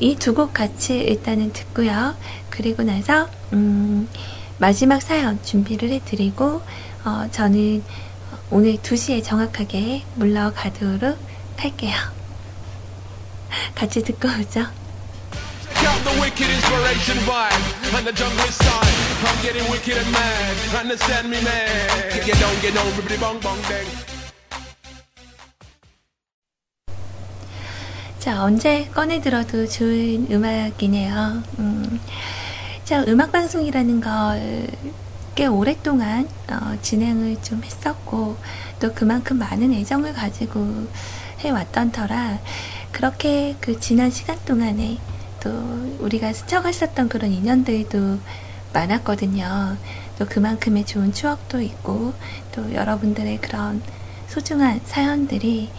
이 두 곡 같이 일단은 듣고요. 그리고 나서 마지막 사연 준비를 해드리고 저는 오늘 2시에 정확하게 물러가도록 할게요. 같이 듣고 오죠. Count the wicked inspiration vibe and the junglist side. I'm getting wicked and mad. Understand me, man. Get on, everybody, bong bong bang. 자, 언제 꺼내 들어도 좋은 음악이네요. 자, 음악 방송이라는 걸 꽤 오랫동안 진행을 좀 했었고 또 그만큼 많은 애정을 가지고 해왔던 터라 그렇게 그 지난 시간 동안에 또 우리가 스쳐갔었던 그런 인연들도 많았거든요. 또 그만큼의 좋은 추억도 있고 또 여러분들의 그런 소중한 사연들이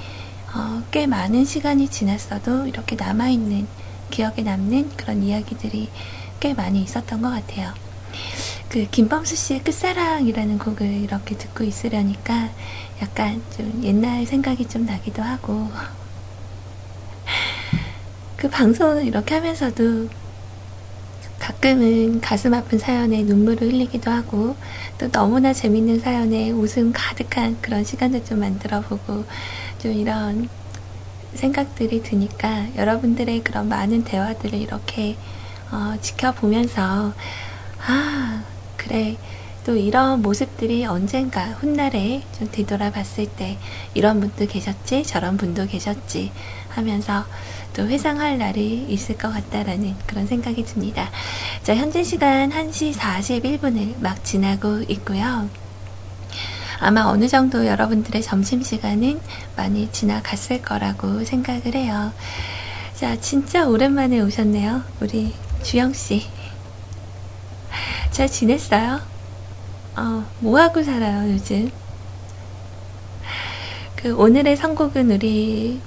꽤 많은 시간이 지났어도 이렇게 남아있는, 기억에 남는 그런 이야기들이 꽤 많이 있었던 것 같아요. 그 김범수 씨의 끝사랑이라는 곡을 이렇게 듣고 있으려니까 약간 좀 옛날 생각이 좀 나기도 하고 그 방송을 이렇게 하면서도 가끔은 가슴 아픈 사연에 눈물을 흘리기도 하고 또 너무나 재밌는 사연에 웃음 가득한 그런 시간을 좀 만들어 보고 좀 이런 생각들이 드니까 여러분들의 그런 많은 대화들을 이렇게 지켜보면서 아, 그래, 또 이런 모습들이 언젠가 훗날에 좀 뒤돌아 봤을 때 이런 분도 계셨지 저런 분도 계셨지 하면서 또 회상할 날이 있을 것 같다라는 그런 생각이 듭니다. 자, 현재 시간 1시 41분을 막 지나고 있고요. 아마 어느 정도 여러분들의 점심시간은 많이 지나갔을 거라고 생각을 해요. 자, 진짜 오랜만에 오셨네요. 우리 주영씨. 잘 지냈어요? 뭐하고 살아요, 요즘? 그, 오늘의 선곡은 우리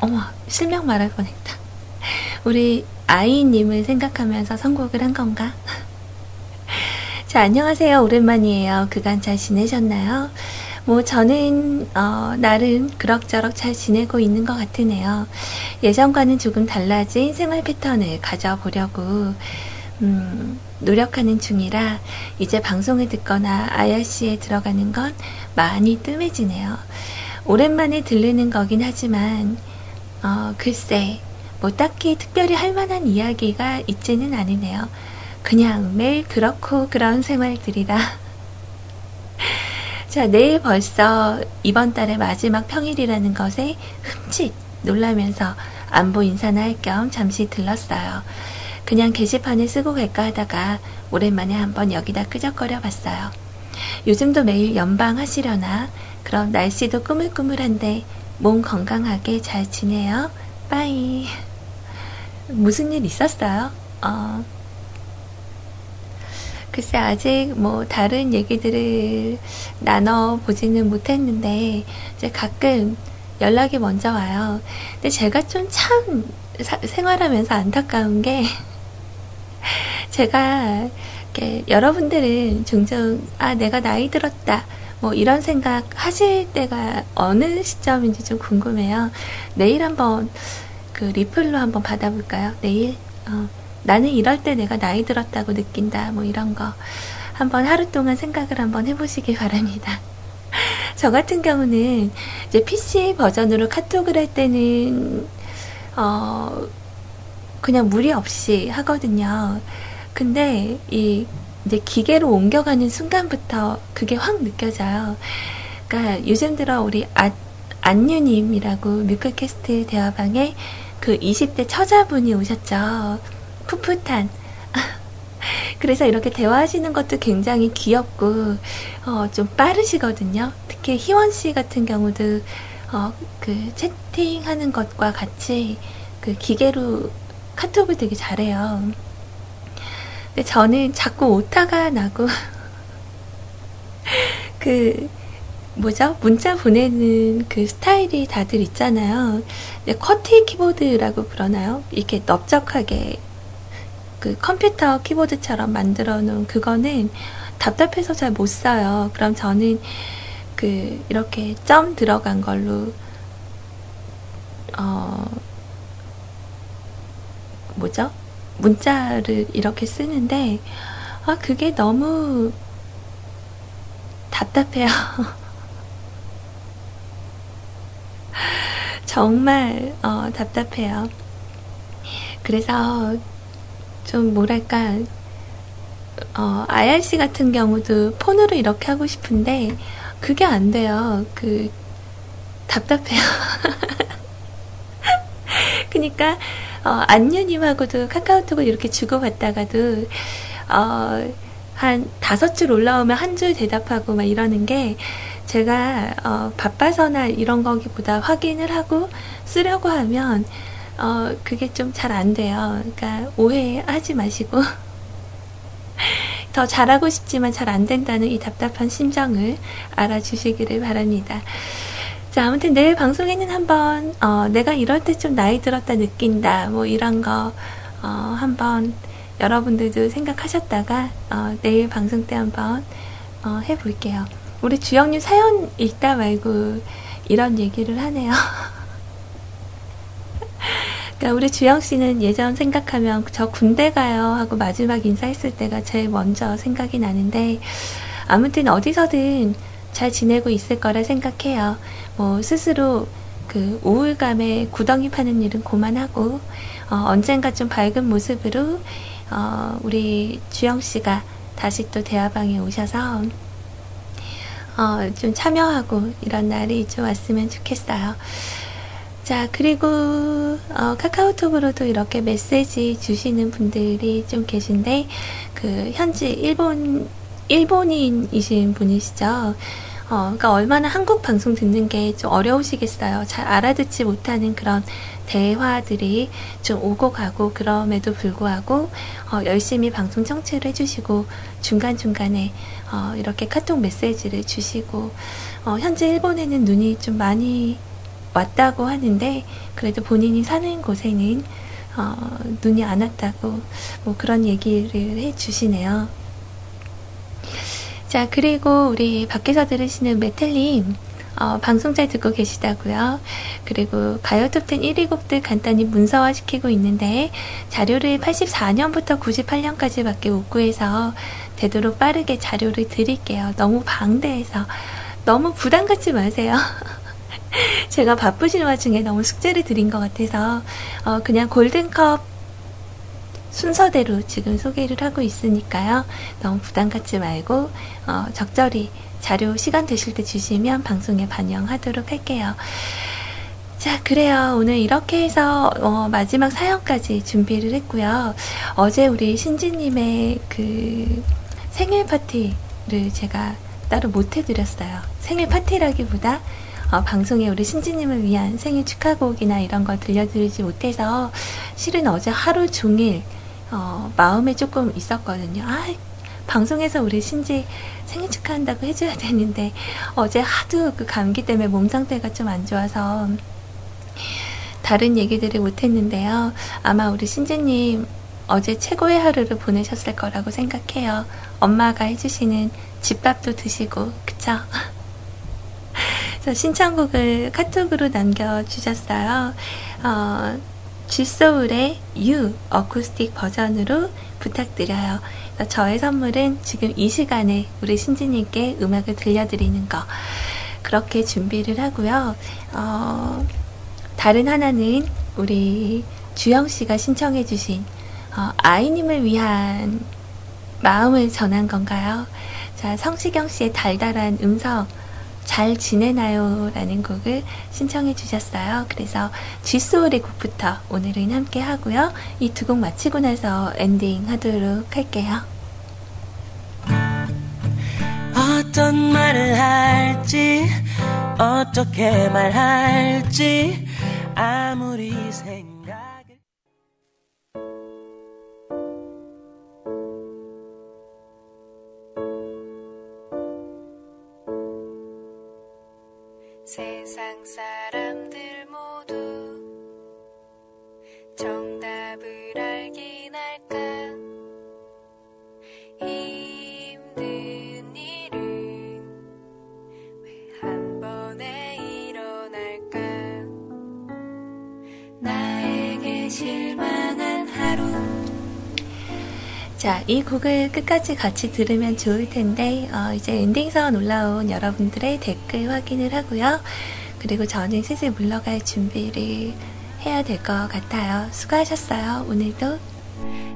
어머, 실명 말할 뻔했다. 우리 아이님을 생각하면서 선곡을 한 건가? 자, 안녕하세요. 오랜만이에요. 그간 잘 지내셨나요? 뭐 저는 나름 그럭저럭 잘 지내고 있는 것 같으네요. 예전과는 조금 달라진 생활 패턴을 가져보려고 노력하는 중이라 이제 방송을 듣거나 IRC에 들어가는 건 많이 뜸해지네요. 오랜만에 들르는 거긴 하지만 글쎄, 뭐 딱히 특별히 할 만한 이야기가 있지는 않으네요. 그냥 매일 그렇고 그런 생활들이라. 자, 내일 벌써 이번 달의 마지막 평일이라는 것에 흠칫 놀라면서 안부 인사나 할 겸 잠시 들렀어요. 그냥 게시판을 쓰고 갈까 하다가 오랜만에 한번 여기다 끄적거려 봤어요. 요즘도 매일 연방하시려나? 그럼 날씨도 꾸물꾸물한데 몸 건강하게 잘 지내요. 빠이. 무슨 일 있었어요? 글쎄 아직 뭐 다른 얘기들을 나눠보지는 못했는데 이제 가끔 연락이 먼저 와요. 근데 제가 좀 참 생활하면서 안타까운 게 제가 이렇게 여러분들은 종종 아 내가 나이 들었다 뭐 이런 생각 하실 때가 어느 시점인지 좀 궁금해요. 내일 한번 그 리플로 한번 받아볼까요? 내일 나는 이럴 때 내가 나이 들었다고 느낀다 뭐 이런 거 한번 하루 동안 생각을 한번 해보시길 바랍니다. 저 같은 경우는 이제 PC 버전으로 카톡을 할 때는 그냥 무리 없이 하거든요. 근데 이 이제 기계로 옮겨가는 순간부터 그게 확 느껴져요. 그러니까 요즘 들어 우리 안유님이라고 뮤클캐스트 대화방에 그 20대 처자분이 오셨죠. 풋풋한. 그래서 이렇게 대화하시는 것도 굉장히 귀엽고 좀 빠르시거든요. 특히 희원씨 같은 경우도 그 채팅하는 것과 같이 그 기계로 카톡을 되게 잘해요. 근데 저는 자꾸 오타가 나고 그 뭐죠? 문자 보내는 그 스타일이 다들 있잖아요. 근데 커티 키보드라고 그러나요? 이렇게 넓적하게 그 컴퓨터 키보드처럼 만들어 놓은 그거는 답답해서 잘 못 써요. 그럼 저는 그 이렇게 점 들어간 걸로 뭐죠? 문자를 이렇게 쓰는데 아 그게 너무 답답해요. 정말 답답해요. 그래서 좀 뭐랄까 IRC 같은 경우도 폰으로 이렇게 하고 싶은데 그게 안 돼요. 그 답답해요. 그러니까 안유님하고도 카카오톡을 이렇게 주고받다가도 한 5줄 올라오면 1줄 대답하고 막 이러는 게 제가 바빠서나 이런 거기보다 확인을 하고 쓰려고 하면 그게 좀 잘 안 돼요. 그러니까 오해하지 마시고 더 잘하고 싶지만 잘 안 된다는 이 답답한 심정을 알아주시기를 바랍니다. 자, 아무튼 내일 방송에는 한번 내가 이럴 때 좀 나이 들었다 느낀다 뭐 이런 거 한번 여러분들도 생각하셨다가 내일 방송 때 한번 해볼게요. 우리 주영님 사연 읽다 말고 이런 얘기를 하네요. 그러니까 우리 주영씨는 예전 생각하면 저 군대 가요 하고 마지막 인사했을 때가 제일 먼저 생각이 나는데 아무튼 어디서든 잘 지내고 있을 거라 생각해요. 뭐 스스로 그 우울감에 구덩이 파는 일은 그만하고 언젠가 좀 밝은 모습으로 우리 주영씨가 다시 또 대화방에 오셔서 좀 참여하고 이런 날이 좀 왔으면 좋겠어요. 자, 그리고 카카오톡으로도 이렇게 메시지 주시는 분들이 좀 계신데 그 현지 일본인이신 분이시죠. 그러니까 얼마나 한국 방송 듣는 게 좀 어려우시겠어요. 잘 알아듣지 못하는 그런 대화들이 좀 오고 가고 그럼에도 불구하고 열심히 방송 청취를 해주시고 중간중간에 이렇게 카톡 메시지를 주시고 현재 일본에는 눈이 좀 많이 왔다고 하는데 그래도 본인이 사는 곳에는 눈이 안 왔다고 뭐 그런 얘기를 해주시네요. 자, 그리고 우리 밖에서 들으시는 메텔님 방송 잘 듣고 계시다고요. 그리고 바이오톱10 1위 곡들 간단히 문서화시키고 있는데 자료를 84년부터 98년까지 밖에 못 구해서 되도록 빠르게 자료를 드릴게요. 너무 방대해서 너무 부담 갖지 마세요. 제가 바쁘신 와중에 너무 숙제를 드린 것 같아서 그냥 골든컵 순서대로 지금 소개를 하고 있으니까요. 너무 부담 갖지 말고 적절히 자료 시간 되실 때 주시면 방송에 반영하도록 할게요. 자, 그래요. 오늘 이렇게 해서 마지막 사연까지 준비를 했고요. 어제 우리 신지님의 그 생일 파티를 제가 따로 못 해드렸어요. 생일 파티라기보다 방송에 우리 신지님을 위한 생일 축하곡이나 이런 걸 들려드리지 못해서 실은 어제 하루 종일 마음에 조금 있었거든요. 아, 방송에서 우리 신지 생일 축하한다고 해줘야 되는데 어제 하도 그 감기 때문에 몸 상태가 좀 안 좋아서 다른 얘기들을 못했는데요. 아마 우리 신지님 어제 최고의 하루를 보내셨을 거라고 생각해요. 엄마가 해주시는 집밥도 드시고, 그쵸? 그래서 신청곡을 카톡으로 남겨주셨어요. G소울의 You 어쿠스틱 버전으로 부탁드려요. 저의 선물은 지금 이 시간에 우리 신지님께 음악을 들려드리는 거, 그렇게 준비를 하고요. 다른 하나는 우리 주영씨가 신청해주신 아이님을 위한 마음을 전한 건가요? 자, 성시경씨의 달달한 음성 잘 지내나요? 라는 곡을 신청해 주셨어요. 그래서 G소울의 곡부터 오늘은 함께 하고요. 이 두 곡 마치고 나서 엔딩 하도록 할게요. 어떤 말을 할지 어떻게 말할지 아무리 생각을 세상 사람들 모두 정답을 알긴 할까 힘든 일은 왜 한 번에 일어날까 나에게 실망한 하루. 자, 이 곡을 끝까지 같이 들으면 좋을 텐데 이제 엔딩선 올라온 여러분들의 댓글 확인을 하고요. 그리고 저는 슬슬 물러갈 준비를 해야 될 것 같아요. 수고하셨어요. 오늘도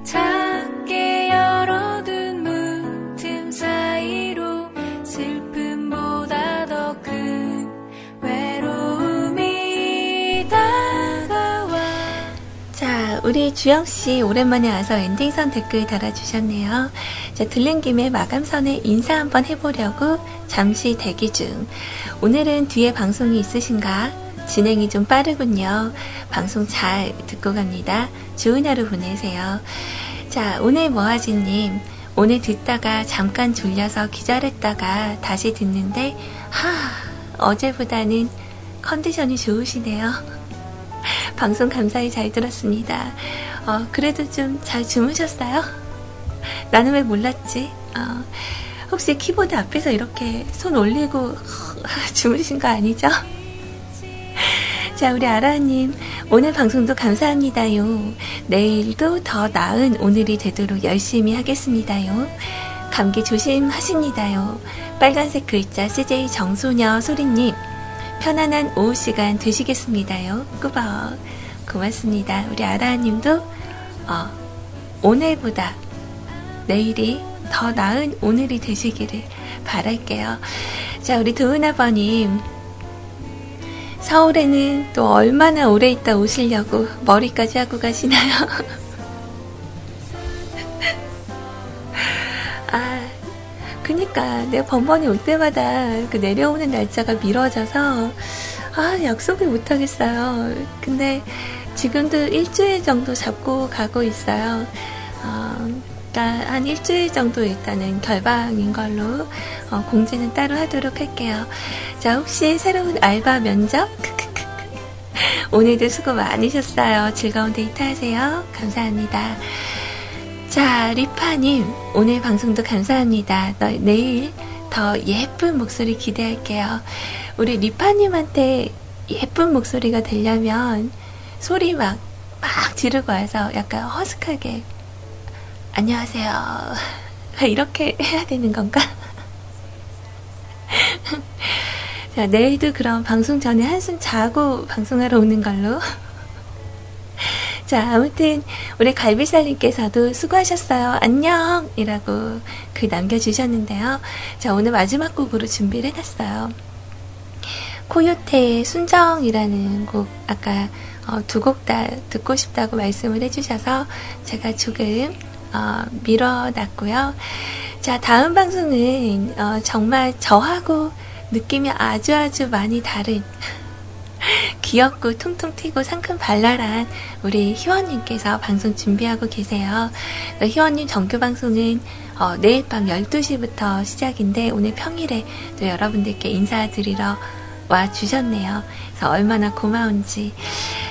작게 열어둔 문틈 사이로 슬픔보다 더 큰 외로움이 다가와. 자, 우리 주영씨 오랜만에 와서 엔딩선 댓글 달아주셨네요. 자, 들른 김에 마감선에 인사 한번 해보려고 잠시 대기 중. 오늘은 뒤에 방송이 있으신가? 진행이 좀 빠르군요. 방송 잘 듣고 갑니다. 좋은 하루 보내세요. 자, 오늘 모아지님, 오늘 듣다가 잠깐 졸려서 기절했다가 다시 듣는데 어제보다는 컨디션이 좋으시네요. 방송 감사히 잘 들었습니다. 그래도 좀 잘 주무셨어요? 나는 왜 몰랐지? 혹시 키보드 앞에서 이렇게 손 올리고 주무신 거 아니죠? 자, 우리 아라님, 오늘 방송도 감사합니다요. 내일도 더 나은 오늘이 되도록 열심히 하겠습니다요. 감기 조심하십니다요. 빨간색 글자 CJ 정소녀 소리님, 편안한 오후 시간 되시겠습니다요. 꾸벅. 고맙습니다. 우리 아라님도 오늘보다 내일이 더 나은 오늘이 되시기를 바랄게요. 자, 우리 도은아버님, 서울에는 또 얼마나 오래 있다 오시려고 머리까지 하고 가시나요? 그니까 내가 번번이 올 때마다 그 내려오는 날짜가 미뤄져서 약속을 못 하겠어요. 근데 지금도 일주일 정도 잡고 가고 있어요. 그러니까 한 일주일 정도 일단은 결방인 걸로 공지는 따로 하도록 할게요. 자, 혹시 새로운 알바 면접? 오늘도 수고 많으셨어요. 즐거운 데이트 하세요. 감사합니다. 자, 리파님, 오늘 방송도 감사합니다. 내일 더 예쁜 목소리 기대할게요. 우리 리파님한테 예쁜 목소리가 되려면 소리 막 지르고 와서 약간 허스크하게 안녕하세요 이렇게 해야 되는 건가? 자, 내일도 그럼 방송 전에 한숨 자고 방송하러 오는 걸로. 자, 아무튼 우리 갈비살님께서도 수고하셨어요. 안녕! 이라고 글 남겨주셨는데요. 자, 오늘 마지막 곡으로 준비를 해놨어요. 코요태의 순정이라는 곡, 아까 두 곡 다 듣고 싶다고 말씀을 해주셔서 제가 조금 밀어놨고요. 자, 다음 방송은 정말 저하고 느낌이 아주 많이 다른 귀엽고 통통 튀고 상큼 발랄한 우리 희원님께서 방송 준비하고 계세요. 희원님 정규 방송은 내일 밤 12시부터 시작인데 오늘 평일에 또 여러분들께 인사드리러 와주셨네요. 그래서 얼마나 고마운지.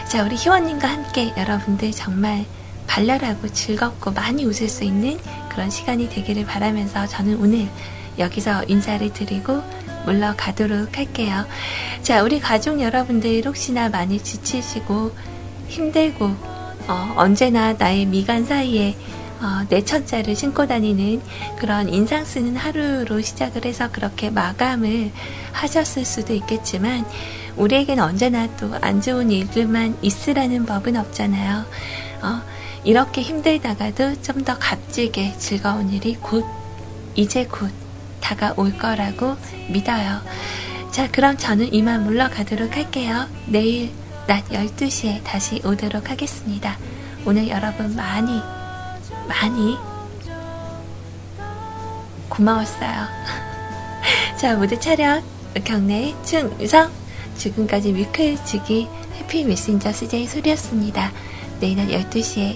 자, 우리 희원님과 함께 여러분들 정말 발랄하고 즐겁고 많이 웃을 수 있는 그런 시간이 되기를 바라면서 저는 오늘 여기서 인사를 드리고 물러가도록 할게요. 자, 우리 가족 여러분들 혹시나 많이 지치시고 힘들고 언제나 나의 미간 사이에 내 천자를 신고 다니는 그런 인상 쓰는 하루로 시작을 해서 그렇게 마감을 하셨을 수도 있겠지만 우리에겐 언제나 또 안 좋은 일들만 있으라는 법은 없잖아요. 이렇게 힘들다가도 좀 더 값지게 즐거운 일이 이제 곧 다가올 거라고 믿어요. 자, 그럼 저는 이만 물러가도록 할게요. 내일 낮 12시에 다시 오도록 하겠습니다. 오늘 여러분 많이 고마웠어요. 자, 무대 촬영 경례 충성. 지금까지 뮤클지기 해피 메신저 CJ 소리였습니다. 내일 날 12시에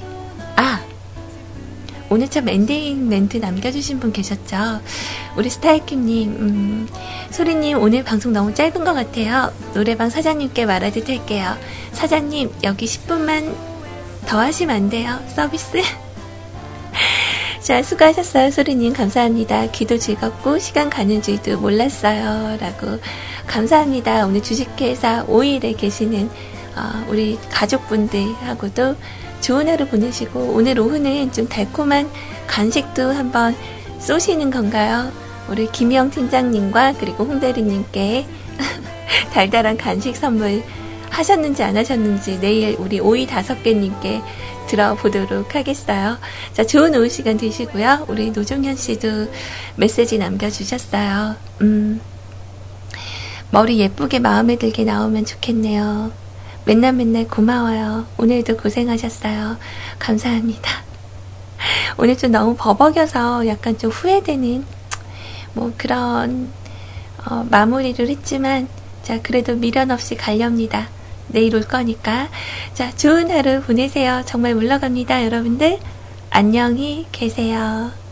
오늘 참 엔딩 멘트 남겨주신 분 계셨죠? 우리 스타일킴님, 소리님 오늘 방송 너무 짧은 것 같아요. 노래방 사장님께 말하듯 할게요. 사장님, 여기 10분만 더 하시면 안 돼요? 서비스? 자, 수고하셨어요. 소리님 감사합니다. 기도 즐겁고 시간 가는 줄도 몰랐어요. 라고 감사합니다. 오늘 주식회사 5일에 계시는 우리 가족분들하고도 좋은 하루 보내시고 오늘 오후는 좀 달콤한 간식도 한번 쏘시는 건가요? 우리 김영 팀장님과 그리고 홍대리님께 달달한 간식 선물 하셨는지 안 하셨는지 내일 우리 오이 5개님께 들어보도록 하겠어요. 자, 좋은 오후 시간 되시고요. 우리 노종현 씨도 메시지 남겨주셨어요. 머리 예쁘게 마음에 들게 나오면 좋겠네요. 맨날 고마워요. 오늘도 고생하셨어요. 감사합니다. 오늘 좀 너무 버벅여서 약간 좀 후회되는 그런 마무리를 했지만 자, 그래도 미련 없이 가렵니다. 내일 올 거니까. 자, 좋은 하루 보내세요. 정말 물러갑니다. 여러분들 안녕히 계세요.